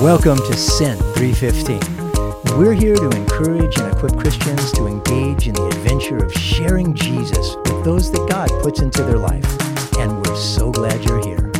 Welcome to Sent 315. We're here to encourage and equip Christians to engage in the adventure of sharing Jesus with those that God puts into their life. And we're so glad you're here.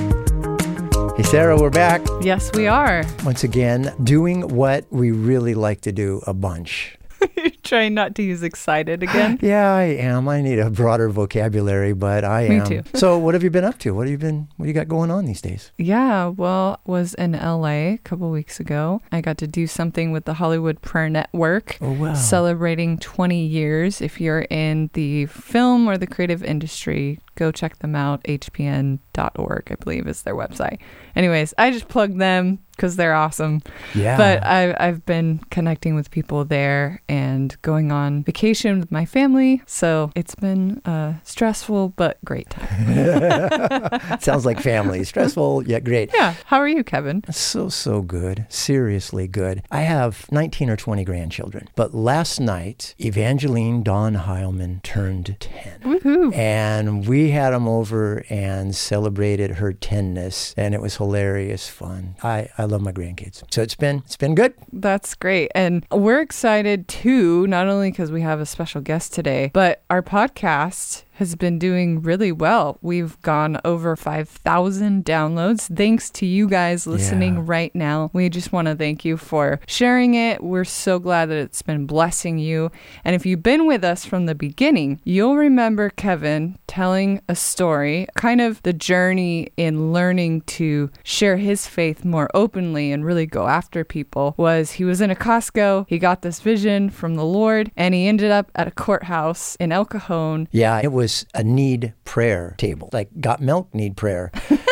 Hey, Sarah, we're back. Yes, we are. Once again, doing what we really like to do a bunch. You're trying not to use excited again? Yeah, I am. I need a broader vocabulary, but I am. Me too. So what have you been up to? What do you got going on these days? Yeah, well, was in LA a couple weeks ago. I got to do something with the Hollywood Prayer Network. Oh, wow. Celebrating 20 years. If you're in the film or the creative industry, go check them out. HPN.org, I believe, is their website. Anyways, I just plugged them because they're awesome. Yeah. But I've been connecting with people there and going on vacation with my family. So it's been a stressful but great time. Sounds like family. Stressful yet great. Yeah. How are you, Kevin? So good. Seriously good. I have 19 or 20 grandchildren. But last night, Evangeline Dawn Heilman turned 10. Woohoo. And we had them over and celebrated her 10-ness, and it was hilarious fun. I love my grandkids. So it's been good. That's great. And we're excited too, not only because we have a special guest today, but our podcast has been doing really well. We've gone over 5,000 downloads. Thanks to you guys listening right now. We just want to thank you for sharing it. We're so glad that it's been blessing you. And if you've been with us from the beginning, you'll remember Kevin telling a story, kind of the journey in learning to share his faith more openly and really go after people. He was in a Costco. He got this vision from the Lord, and he ended up at a courthouse in El Cajon. Yeah, it was a need prayer table, like got milk, need prayer.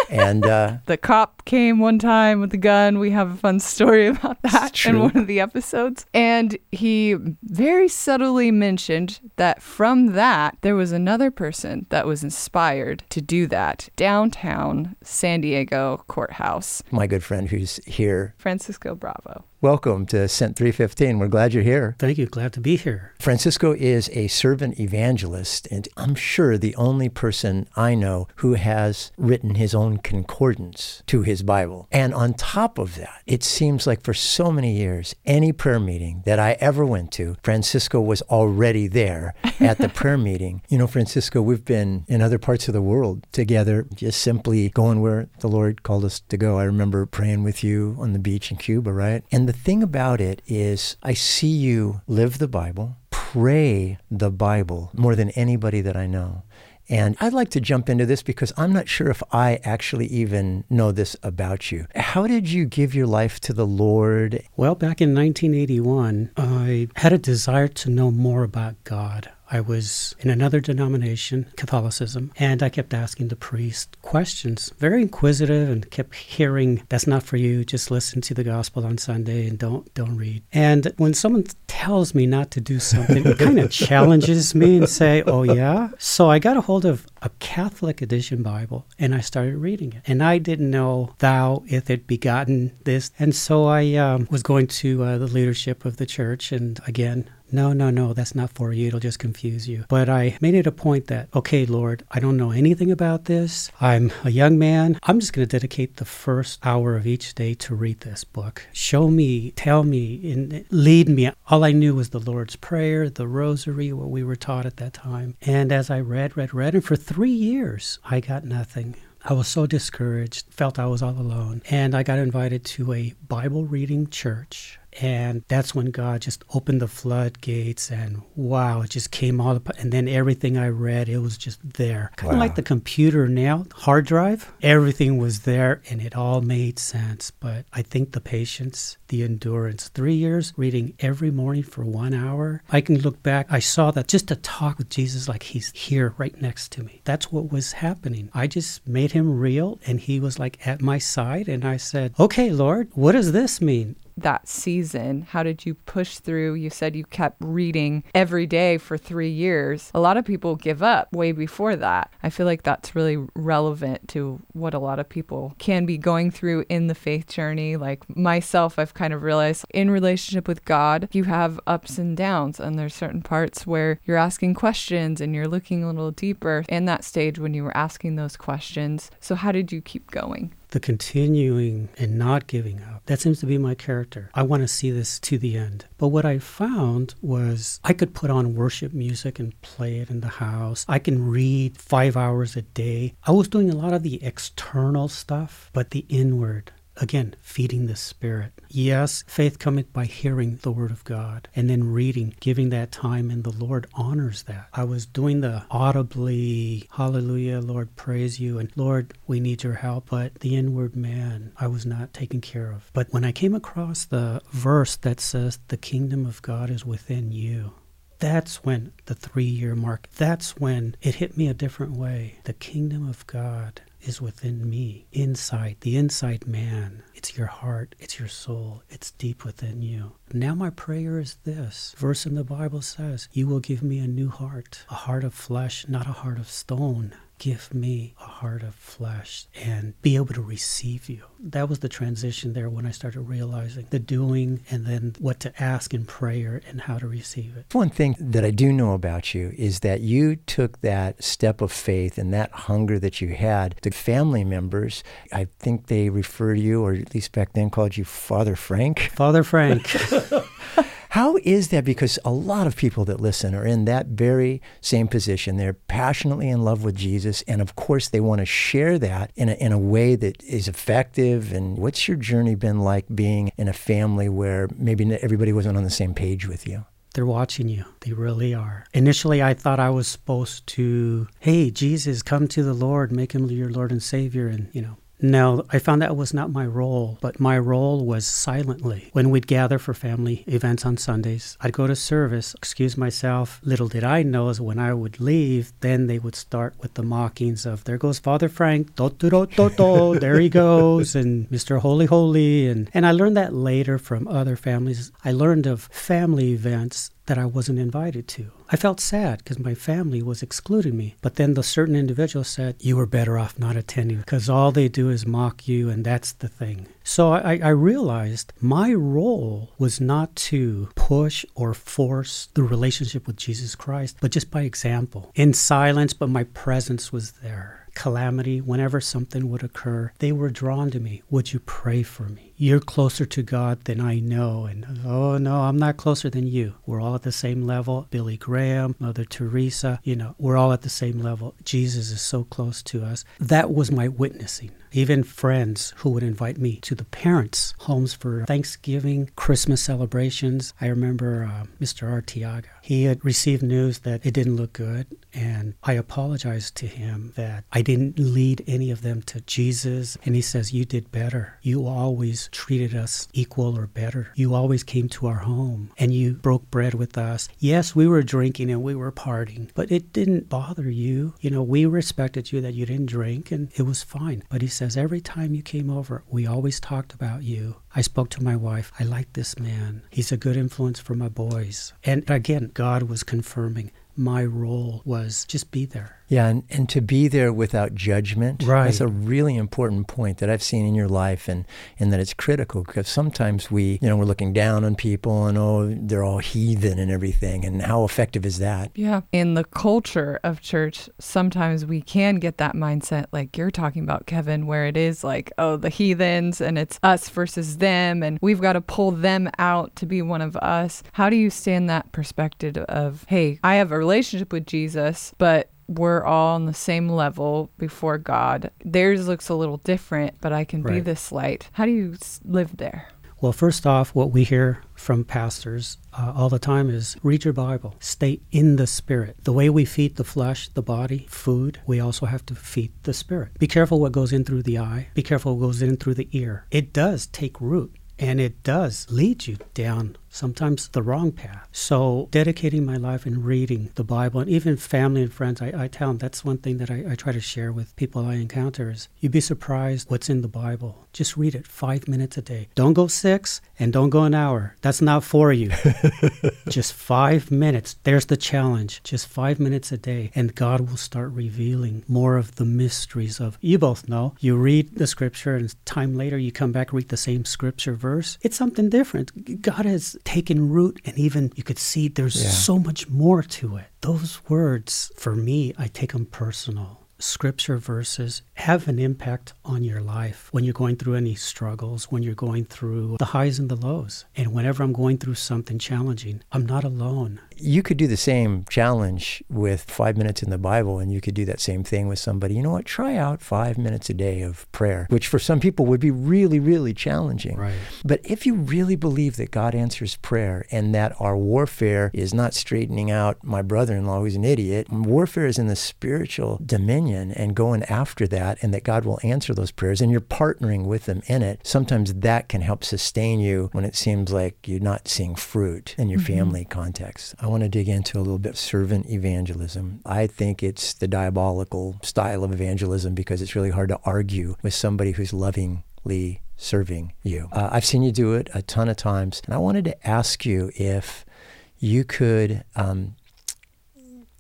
And the cop came one time with a gun. We have a fun story about that in one of the episodes. And he very subtly mentioned that from that, there was another person that was inspired to do that. Downtown San Diego courthouse. My good friend who's here. Francisco Bravo. Welcome to Sent 315. We're glad you're here. Thank you. Glad to be here. Francisco is a servant evangelist, and I'm sure the only person I know who has written his own concordance to his Bible. And on top of that, it seems like for so many years, any prayer meeting that I ever went to, Francisco was already there at the prayer meeting. You know, Francisco, we've been in other parts of the world together, just simply going where the Lord called us to go. I remember praying with you on the beach in Cuba, right? And the thing about it is I see you live the Bible, pray the Bible more than anybody that I know. And I'd like to jump into this because I'm not sure if I actually even know this about you. How did you give your life to the Lord? Well, back in 1981, I had a desire to know more about God. I was in another denomination, Catholicism, and I kept asking the priest questions, very inquisitive, and kept hearing, that's not for you, just listen to the gospel on Sunday and don't read. And when someone tells me not to do something, it kind of challenges me and say, oh yeah? So I got a hold of a Catholic edition Bible, and I started reading it. And I didn't know thou, if it begotten this. And so I was going to the leadership of the church, and again, no, that's not for you. It'll just confuse you. But I made it a point that, okay, Lord, I don't know anything about this. I'm a young man. I'm just going to dedicate the first hour of each day to read this book. Show me, tell me, and lead me. All I knew was the Lord's Prayer, the Rosary, what we were taught at that time. And as I read, and for 3 years, I got nothing. I was so discouraged, felt I was all alone. And I got invited to a Bible reading church. And that's when God just opened the floodgates, and wow, it just came all up. And then everything I read, it was just there. Kind of like the computer now, hard drive. Everything was there, and it all made sense. But I think the patience, the endurance, 3 years reading every morning for 1 hour. I can look back. I saw that just to talk with Jesus, like he's here right next to me. That's what was happening. I just made him real, and he was like at my side. And I said, okay, Lord, what does this mean? That season, how did you push through? You said you kept reading every day for 3 years. A lot of people give up way before that. I feel like that's really relevant to what a lot of people can be going through in the faith journey. Like myself, I've kind of realized in relationship with God, you have ups and downs, and there's certain parts where you're asking questions and you're looking a little deeper in that stage when you were asking those questions. So how did you keep going? the continuing and not giving up. That seems to be my character. I want to see this to the end. But what I found was I could put on worship music and play it in the house. I can read 5 hours a day. I was doing a lot of the external stuff, but the inward, again, feeding the Spirit. Yes, faith cometh by hearing the Word of God and then reading, giving that time, and the Lord honors that. I was doing the audibly, hallelujah, Lord, praise you, and Lord, we need your help, but the inward man I was not taken care of. But when I came across the verse that says, the kingdom of God is within you, that's when the 3-year mark, that's when it hit me a different way. The kingdom of God is within me, inside, the inside man. It's your heart, it's your soul, it's deep within you. Now my prayer is this. Verse in the Bible says, you will give me a new heart, a heart of flesh, not a heart of stone. Give me a heart of flesh and be able to receive you. That was the transition there when I started realizing the doing and then what to ask in prayer and how to receive it. One thing that I do know about you is that you took that step of faith and that hunger that you had. The family members, I think they refer to you, or at least back then called you Father Frank. Father Frank. How is that? Because a lot of people that listen are in that very same position. They're passionately in love with Jesus, and of course they want to share that in a way that is effective. And what's your journey been like being in a family where maybe everybody wasn't on the same page with you? They're watching you. They really are. Initially, I thought I was supposed to, hey, Jesus, come to the Lord, make him your Lord and Savior, and, you know. No, I found that was not my role, but my role was silently. When we'd gather for family events on Sundays, I'd go to service, excuse myself. Little did I know is when I would leave, then they would start with the mockings of, there goes Father Frank, do-do-do-do-do, there he goes, and Mr. Holy Holy. And I learned that later from other families. I learned of family events that I wasn't invited to. I felt sad because my family was excluding me. But then the certain individual said, you were better off not attending because all they do is mock you, and that's the thing. So I realized my role was not to push or force the relationship with Jesus Christ, but just by example. In silence, but my presence was there. Calamity, whenever something would occur, they were drawn to me. Would you pray for me? You're closer to God than I know. And oh no, I'm not closer than you. We're all at the same level. Billy Graham, Mother Teresa, you know, we're all at the same level. Jesus is so close to us. That was my witnessing. Even friends who would invite me to the parents' homes for Thanksgiving, Christmas celebrations. I remember Mr. Arteaga. He had received news that it didn't look good, and I apologized to him that I didn't lead any of them to Jesus. And he says, you did better. You always treated us equal or better. You always came to our home, and you broke bread with us. Yes, we were drinking and we were partying, but it didn't bother you. You know, we respected you that you didn't drink, and it was fine. But he says, every time you came over, we always talked about you. I spoke to my wife. I like this man. He's a good influence for my boys. And again, God was confirming my role was just be there. Yeah, and to be there without judgment. Right. That's a really important point that I've seen in your life, and that it's critical, because sometimes we're looking down on people and, oh, they're all heathen and everything, and how effective is that? Yeah. In the culture of church, sometimes we can get that mindset like you're talking about, Kevin, where it is like, oh, the heathens, and it's us versus them, and we've got to pull them out to be one of us. How do you stand that perspective of, hey, I have a relationship with Jesus, but we're all on the same level before God. Theirs looks a little different, but I can be this light. How do you live there? Well, first off, what we hear from pastors all the time is read your Bible, stay in the Spirit. The way we feed the flesh, the body, food, we also have to feed the Spirit. Be careful what goes in through the eye. Be careful what goes in through the ear. It does take root, and it does lead you down sometimes the wrong path. So dedicating my life and reading the Bible, and even family and friends, I tell them that's one thing that I try to share with people I encounter is you'd be surprised what's in the Bible. Just read it 5 minutes a day. Don't go 6 and don't go an hour. That's not for you. Just 5 minutes. There's the challenge. Just 5 minutes a day, and God will start revealing more of the mysteries of, you both know, you read the scripture and time later you come back, read the same scripture verse. It's something different. God has taken root, and even you could see there's so much more to it. Those words, for me, I take them personal. scripture verses have an impact on your life when you're going through any struggles, when you're going through the highs and the lows. And whenever I'm going through something challenging, I'm not alone. You could do the same challenge with 5 minutes in the Bible, and you could do that same thing with somebody. You know what? Try out 5 minutes a day of prayer, which for some people would be really, really challenging. Right. But if you really believe that God answers prayer and that our warfare is not straightening out my brother-in-law who's an idiot, warfare is in the spiritual dominion and going after that, and that God will answer those prayers and you're partnering with them in it, sometimes that can help sustain you when it seems like you're not seeing fruit in your family context. I want to dig into a little bit of servant evangelism. I think it's the diabolical style of evangelism because it's really hard to argue with somebody who's lovingly serving you. I've seen you do it a ton of times, and I wanted to ask you if you could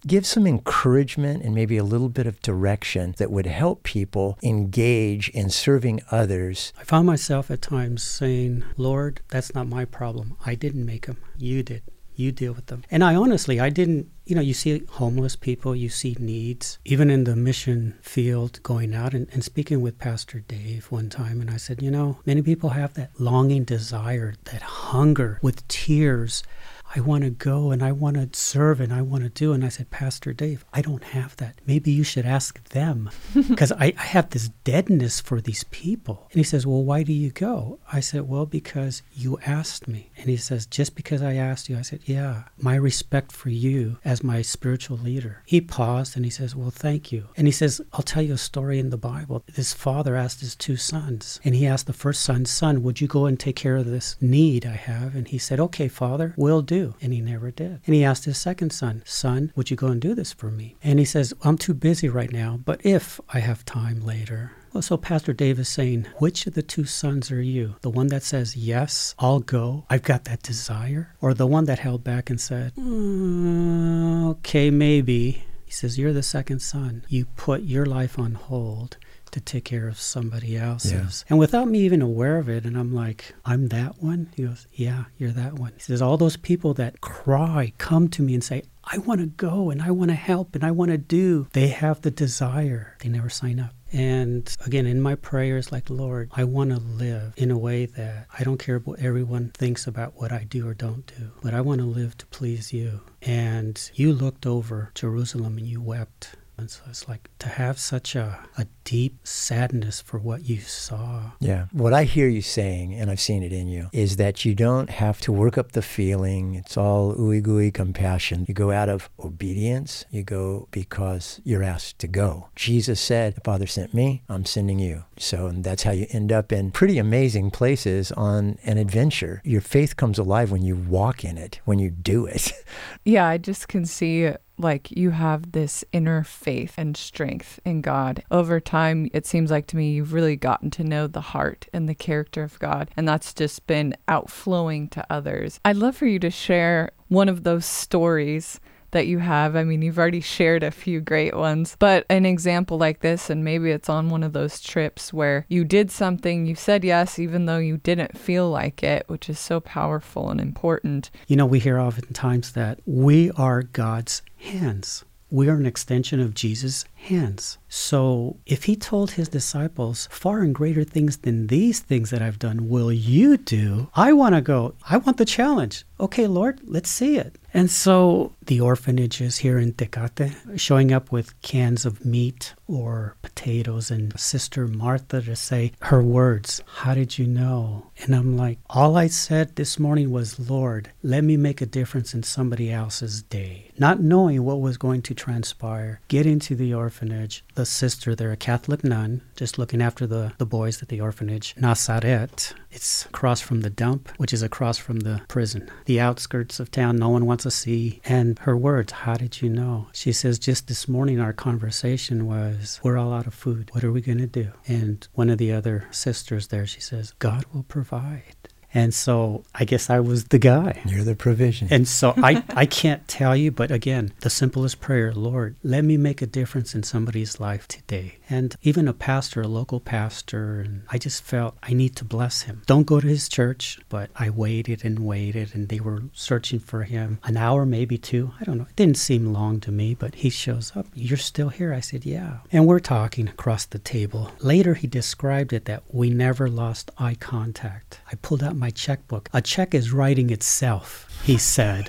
give some encouragement and maybe a little bit of direction that would help people engage in serving others. I found myself at times saying, Lord, that's not my problem. I didn't make them. You did. You deal with them. And I honestly, I didn't, you see homeless people, you see needs, even in the mission field, going out and speaking with Pastor Dave one time. And I said, many people have that longing desire, that hunger with tears. I want to go and I want to serve and I want to do. And I said, Pastor Dave, I don't have that. Maybe you should ask them because I have this deadness for these people. And he says, well, why do you go? I said, well, because you asked me. And he says, just because I asked you? I said, yeah, my respect for you as my spiritual leader. He paused and he says, well, thank you. And he says, I'll tell you a story in the Bible. This father asked his two sons, and he asked the first son, son, would you go and take care of this need I have? And he said, okay, father, will do. And he never did. And he asked his second son, son, would you go and do this for me? And he says, I'm too busy right now, but if I have time later. Well, so Pastor Dave is saying, which of the two sons are you? The one that says, yes, I'll go. I've got that desire. Or the one that held back and said, okay, maybe. He says, you're the second son. You put your life on hold to take care of somebody else's. Yeah. And without me even aware of it, and I'm like, I'm that one? He goes, yeah, you're that one. He says, all those people that cry, come to me and say, I want to go and I want to help and I want to do. They have the desire. They never sign up. And again, in my prayers, like, Lord, I want to live in a way that I don't care what everyone thinks about what I do or don't do, but I want to live to please you. And you looked over Jerusalem and you wept. And so it's like to have such a deep sadness for what you saw. Yeah. What I hear you saying, and I've seen it in you, is that you don't have to work up the feeling. It's all ooey gooey compassion. You go out of obedience. You go because you're asked to go. Jesus said, the Father sent me, I'm sending you. So and that's how you end up in pretty amazing places on an adventure. Your faith comes alive when you walk in it, when you do it. Yeah, I just can see it. Like you have this inner faith and strength in God. Over time, it seems like to me, you've really gotten to know the heart and the character of God. And that's just been outflowing to others. I'd love for you to share one of those stories that you have. I mean, you've already shared a few great ones, but an example like this, and maybe it's on one of those trips where you did something, you said yes, even though you didn't feel like it, which is so powerful and important. We hear oftentimes that we are God's hands. We are an extension of Jesus' hands. So if he told his disciples, far and greater things than these things that I've done will you do, I want to go. I want the challenge. Okay, Lord, let's see it. And so the orphanages here in Tecate, showing up with cans of meat or potatoes, and Sister Martha to say her words, how did you know? And I'm like, all I said this morning was, Lord, let me make a difference in somebody else's day. Not knowing what was going to transpire, get into the orphanage, the sister there, a Catholic nun, just looking after the boys at the orphanage, Nazaret. It's across from the dump, which is across from the prison, the outskirts of town no one wants to see. And her words, how did you know? She says, just this morning our conversation was, we're all out of food. What are we going to do? And one of the other sisters there, she says, God will provide. And so I guess I was the guy. You're the provision. And so I can't tell you, but again, the simplest prayer, Lord, let me make a difference in somebody's life today. And even a pastor, a local pastor, and I just felt I need to bless him. Don't go to his church, but I waited and waited, and they were searching for him an hour, maybe two. I don't know. It didn't seem long to me, but he shows up. You're still here? I said, yeah. And we're talking across the table. Later, he described it that we never lost eye contact. I pulled out my checkbook. A check is writing itself, he said.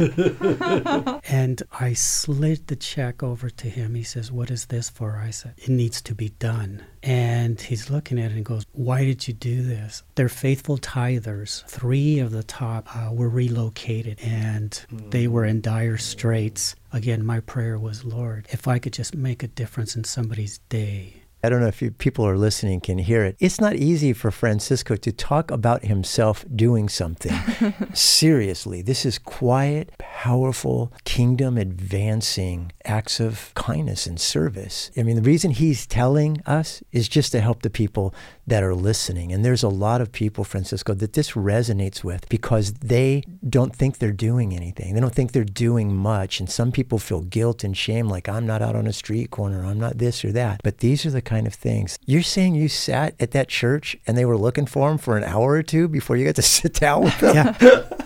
And I slid the check over to him. He says, what is this for? I said, it needs to be done. And he's looking at it and goes, why did you do this? They're faithful tithers. 3 of the top were relocated, and they were in dire straits. Again, my prayer was, Lord, if I could just make a difference in somebody's day. I don't know if people are listening can hear it. It's not easy for Francisco to talk about himself doing something. Seriously, this is quiet, powerful, kingdom-advancing acts of kindness and service. I mean, the reason he's telling us is just to help the people that are listening. And there's a lot of people, Francisco, that this resonates with because they don't think they're doing anything. They don't think they're doing much. And some people feel guilt and shame, like I'm not out on a street corner, I'm not this or that. But these are the kind of things. You're saying you sat at that church and they were looking for him for an hour or two before you got to sit down with them?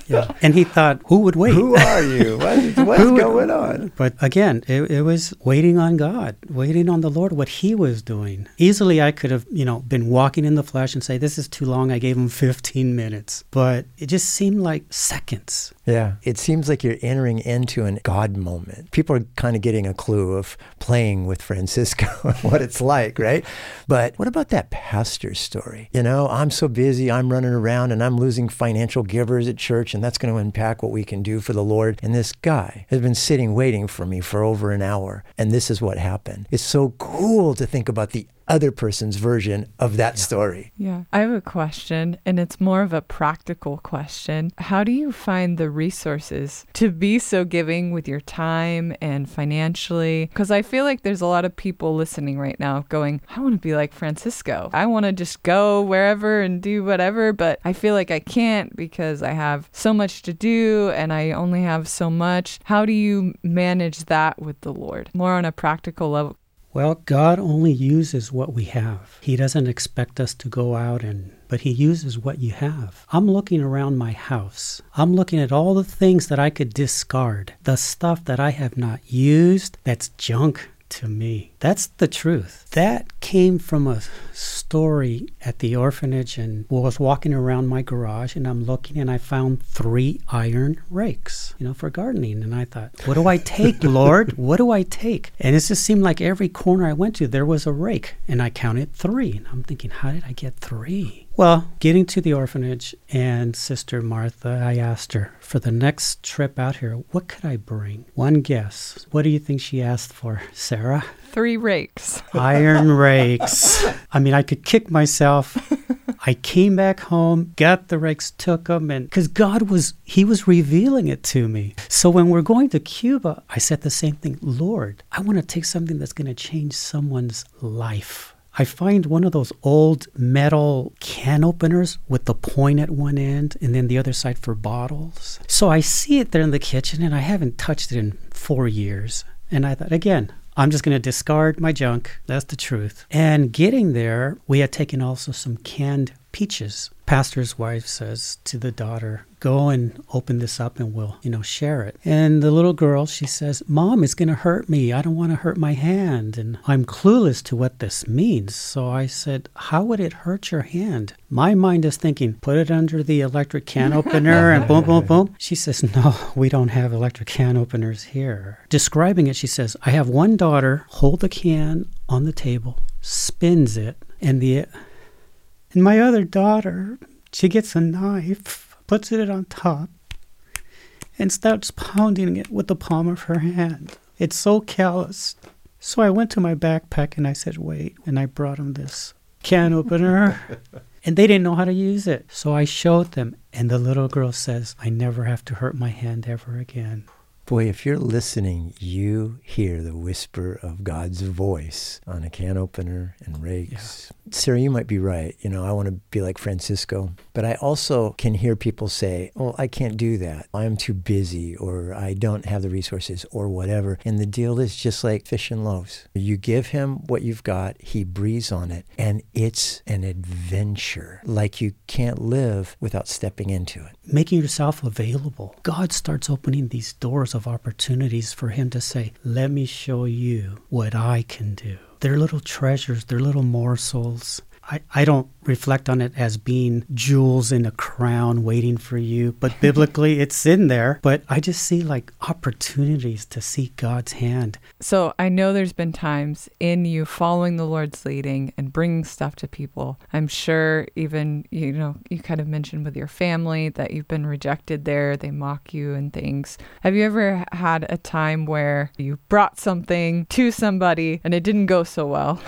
Yeah. And he thought, who would wait? Who are you? What's going on? But again, it was waiting on God, waiting on the Lord, what he was doing. Easily I could have, been walking in the flesh and say, this is too long. I gave him 15 minutes. But it just seemed like seconds. Yeah. It seems like you're entering into an God moment. People are kind of getting a clue of playing with Francisco and what it's like, right? But what about that pastor story? I'm so busy, I'm running around and I'm losing financial givers at church, and that's going to impact what we can do for the Lord. And this guy has been sitting waiting for me for over an hour. And this is what happened. It's so cool to think about the other person's version of that story. Yeah. I have a question, and it's more of a practical question. How do you find the resources to be so giving with your time and financially? Because I feel like there's a lot of people listening right now going, I want to be like Francisco. I want to just go wherever and do whatever, but I feel like I can't because I have so much to do and I only have so much. How do you manage that with the Lord? More on a practical level. Well, God only uses what we have. He doesn't expect us to go out but he uses what you have. I'm looking around my house. I'm looking at all the things that I could discard, the stuff that I have not used that's junk to me. That's the truth. That came from a story at the orphanage, and was walking around my garage and I'm looking and I found 3 iron rakes, for gardening. And I thought, what do I take, Lord? What do I take? And it just seemed like every corner I went to, there was a rake, and I counted 3. And I'm thinking, how did I get 3? Well, getting to the orphanage and Sister Martha, I asked her, for the next trip out here, what could I bring? One guess. What do you think she asked for, Sarah? 3 rakes. Iron rakes. I could kick myself. I came back home, got the rakes, took them, and because God was revealing it to me. So when we're going to Cuba, I said the same thing. Lord, I want to take something that's going to change someone's life. I find one of those old metal can openers with the point at one end and then the other side for bottles. So I see it there in the kitchen, and I haven't touched it in 4 years. And I thought, again, I'm just going to discard my junk. That's the truth. And getting there, we had taken also some canned peaches. Pastor's wife says to the daughter, go and open this up and we'll, share it. And the little girl, she says, Mom, it's going to hurt me. I don't want to hurt my hand. And I'm clueless to what this means. So I said, how would it hurt your hand? My mind is thinking, put it under the electric can opener and boom, boom, boom. She says, no, we don't have electric can openers here. Describing it, she says, I have one daughter hold the can on the table, spins it, and my other daughter, she gets a knife, puts it on top, and starts pounding it with the palm of her hand. It's so callous. So I went to my backpack and I said, wait, and I brought them this can opener. And they didn't know how to use it. So I showed them, and the little girl says, I never have to hurt my hand ever again. Boy, if you're listening, you hear the whisper of God's voice on a can opener and rakes. Yeah. Sarah, you might be right. You know, I want to be like Francisco. But I also can hear people say, oh, I can't do that. I'm too busy, or I don't have the resources, or whatever. And the deal is just like fish and loaves. You give him what you've got, he breathes on it, and it's an adventure like you can't live without stepping into it. Making yourself available. God starts opening these doors of opportunities for him to say, let me show you what I can do. They're little treasures, they're little morsels. I don't reflect on it as being jewels in a crown waiting for you, but biblically it's in there. But I just see like opportunities to see God's hand. So I know there's been times in you following the Lord's leading and bringing stuff to people. I'm sure even, you know, you kind of mentioned with your family that you've been rejected there. They mock you and things. Have you ever had a time where you brought something to somebody and it didn't go so well?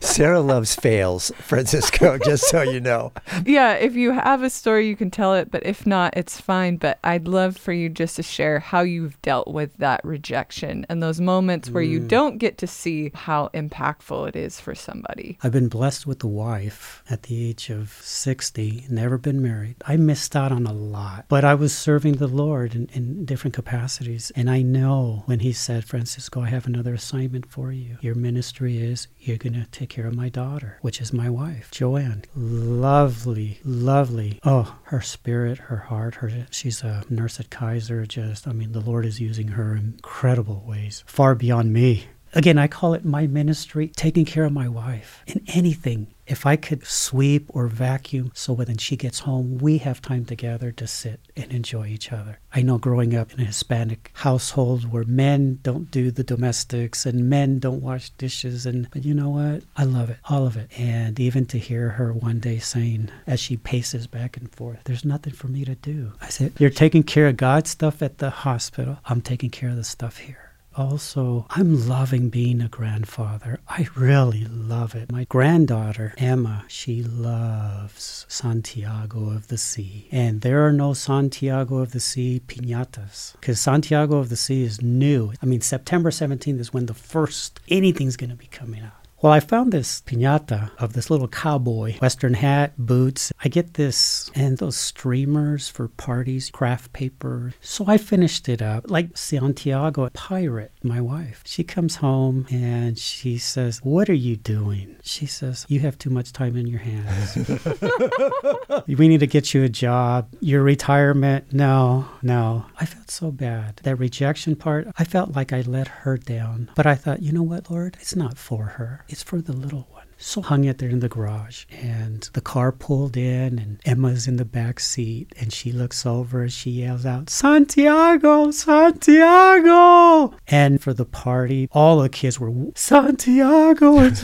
Sarah loves fails, Francisco, just so you know. Yeah, if you have a story, you can tell it, but if not, it's fine. But I'd love for you just to share how you've dealt with that rejection and those moments where you don't get to see how impactful it is for somebody. I've been blessed with a wife at the age of 60, never been married. I missed out on a lot, but I was serving the Lord in different capacities. And I know when he said, Francisco, I have another assignment for you. Your ministry is you're going to take care of my daughter, which is my wife, Joanne. Lovely, lovely. Oh, her spirit, her heart, she's a nurse at Kaiser. The Lord is using her in incredible ways, far beyond me. Again, I call it my ministry, taking care of my wife in anything. If I could sweep or vacuum so when she gets home, we have time together to sit and enjoy each other. I know growing up in a Hispanic household where men don't do the domestics and men don't wash dishes. But you know what? I love it, all of it. And even to hear her one day saying, as she paces back and forth, there's nothing for me to do. I said, you're taking care of God's stuff at the hospital. I'm taking care of the stuff here. Also, I'm loving being a grandfather. I really love it. My granddaughter, Emma, she loves Santiago of the Sea. And there are no Santiago of the Sea piñatas because Santiago of the Sea is new. September 17th is when the first anything's going to be coming out. Well, I found this piñata of this little cowboy, Western hat, boots. I get this and those streamers for parties, craft paper. So I finished it up like Santiago, a pirate, my wife. She comes home and she says, what are you doing? She says, you have too much time in your hands. We need to get you a job. Your retirement. No. I felt so bad. That rejection part, I felt like I let her down. But I thought, you know what, Lord? It's not for her. It's for the little one. So hung it there in the garage, and the car pulled in, and Emma's in the back seat, and she looks over and she yells out, Santiago, Santiago! And for the party, all the kids were, Santiago! And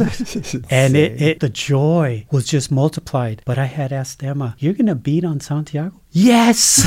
the joy was just multiplied. But I had asked Emma, you're going to beat on Santiago? Yes!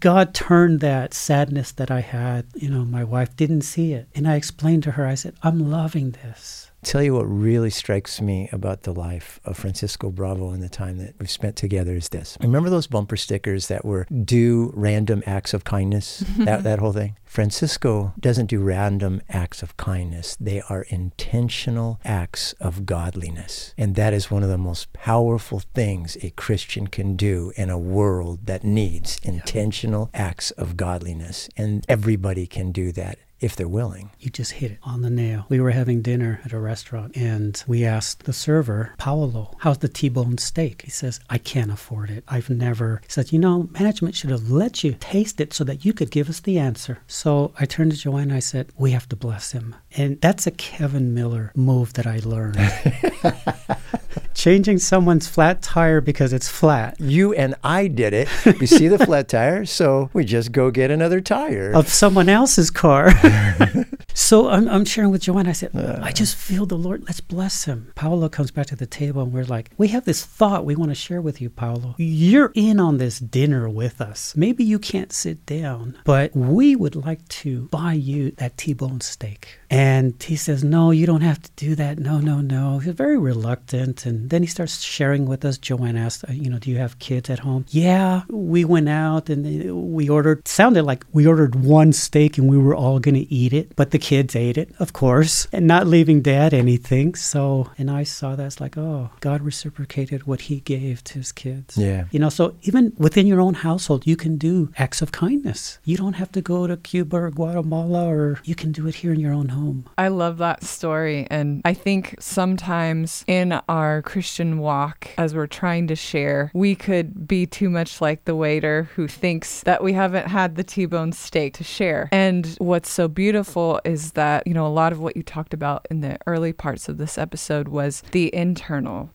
God turned that sadness that I had. My wife didn't see it. And I explained to her, I said, I'm loving this. Tell you what really strikes me about the life of Francisco Bravo and the time that we've spent together is this. Remember those bumper stickers that were do random acts of kindness, that whole thing? Francisco doesn't do random acts of kindness. They are intentional acts of godliness. And that is one of the most powerful things a Christian can do in a world that needs intentional acts of godliness. And everybody can do that. If they're willing. You just hit it on the nail. We were having dinner at a restaurant and we asked the server, Paolo, how's the T-bone steak? He says, I can't afford it. He says, management should have let you taste it so that you could give us the answer. So I turned to Joanne and I said, we have to bless him. And that's a Kevin Miller move that I learned. Changing someone's flat tire because it's flat. You and I did it. We see the flat tire, so we just go get another tire. Of someone else's car. So I'm sharing with Joanne. I said, I just feel the Lord. Let's bless him. Paolo comes back to the table and we're like, we have this thought we want to share with you, Paolo. You're in on this dinner with us. Maybe you can't sit down, but we would like to buy you that T-bone steak. And he says, no, you don't have to do that. No. He's very reluctant. And then he starts sharing with us. Joanne asked, do you have kids at home? Yeah, we went out and we ordered one steak and we were all going to eat it. But the kids ate it, of course, and not leaving Dad anything. So, and I saw that. It's like, oh, God reciprocated what he gave to his kids. Yeah. So even within your own household, you can do acts of kindness. You don't have to go to Cuba or Guatemala, or you can do it here in your own home. I love that story. And I think sometimes in our Christian walk, as we're trying to share, we could be too much like the waiter who thinks that we haven't had the T-bone steak to share. And what's so beautiful is that, a lot of what you talked about in the early parts of this episode was the internal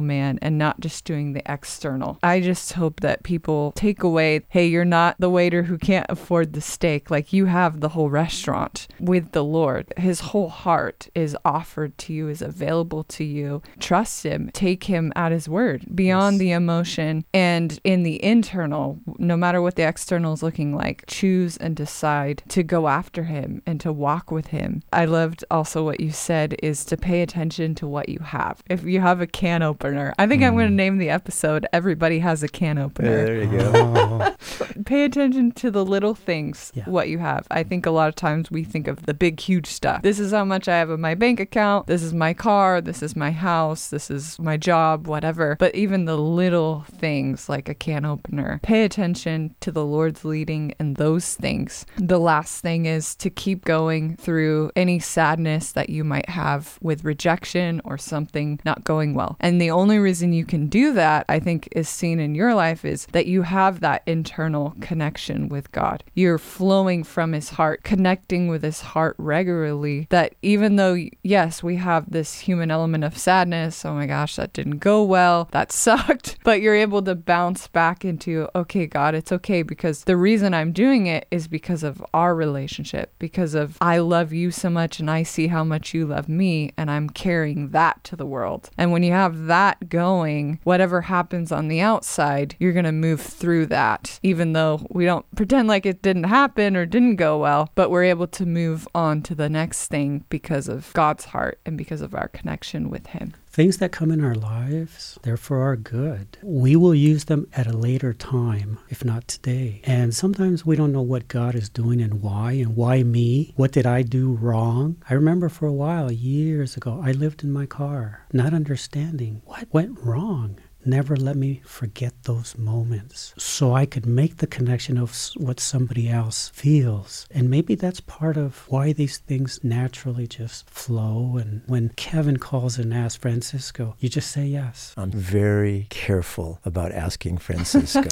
man and not just doing the external. I just hope that people take away, hey, you're not the waiter who can't afford the steak. Like, you have the whole restaurant with the Lord. His whole heart is offered to you, is available to you. Trust him. Take him at his word beyond the emotion and in the internal, no matter what the external is looking like, choose and decide to go after him and to walk with him. I loved also what you said is to pay attention to what you have. If you have a can opener, I think I'm going to name the episode, Everybody Has a Can Opener. Yeah, there you go. Pay attention to the little things, what you have. I think a lot of times we think of the big, huge stuff. This is how much I have in my bank account. This is my car. This is my house. This is my job, whatever. But even the little things like a can opener, pay attention to the Lord's leading in those things. The last thing is to keep going through any sadness that you might have with rejection or something not going well. And the only reason you can do that, I think, is seen in your life is that you have that internal connection with God. You're flowing from his heart, connecting with his heart regularly, that even though, yes, we have this human element of sadness, oh my gosh, that didn't go well, that sucked, but you're able to bounce back into, okay, God, it's okay, because the reason I'm doing it is because of our relationship, because of I love you so much and I see how much you love me and I'm carrying that to the world. And when you have that going, whatever happens on the outside, you're going to move through that, even though we don't pretend like it didn't happen or didn't go well, but we're able to move on to the next thing because of God's heart and because of our connection with him. Things that come in our lives, they're for our good. We will use them at a later time, if not today. And sometimes we don't know what God is doing and why me? What did I do wrong? I remember for a while, years ago, I lived in my car, not understanding what went wrong. Never let me forget those moments so I could make the connection of what somebody else feels. And maybe that's part of why these things naturally just flow. And when Kevin calls and asks Francisco, you just say yes. I'm very careful about asking Francisco.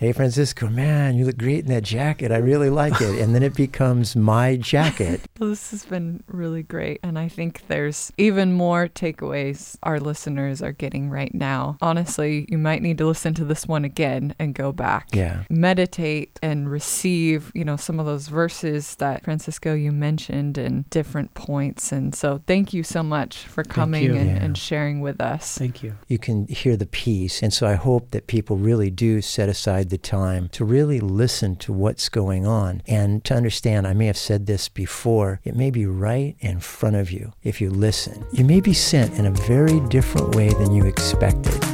Hey, Francisco, man, you look great in that jacket. I really like it. And then it becomes my jacket. Well, this has been really great. And I think there's even more takeaways our listeners are getting right now. Honestly, you might need to listen to this one again and go back. Yeah. Meditate and receive, some of those verses that, Francisco, you mentioned and different points. And so thank you so much for coming and sharing with us. Thank you. You can hear the peace. And so I hope that people really do set aside the time to really listen to what's going on and to understand, I may have said this before, it may be right in front of you if you listen. You may be sent in a very different way than you expected.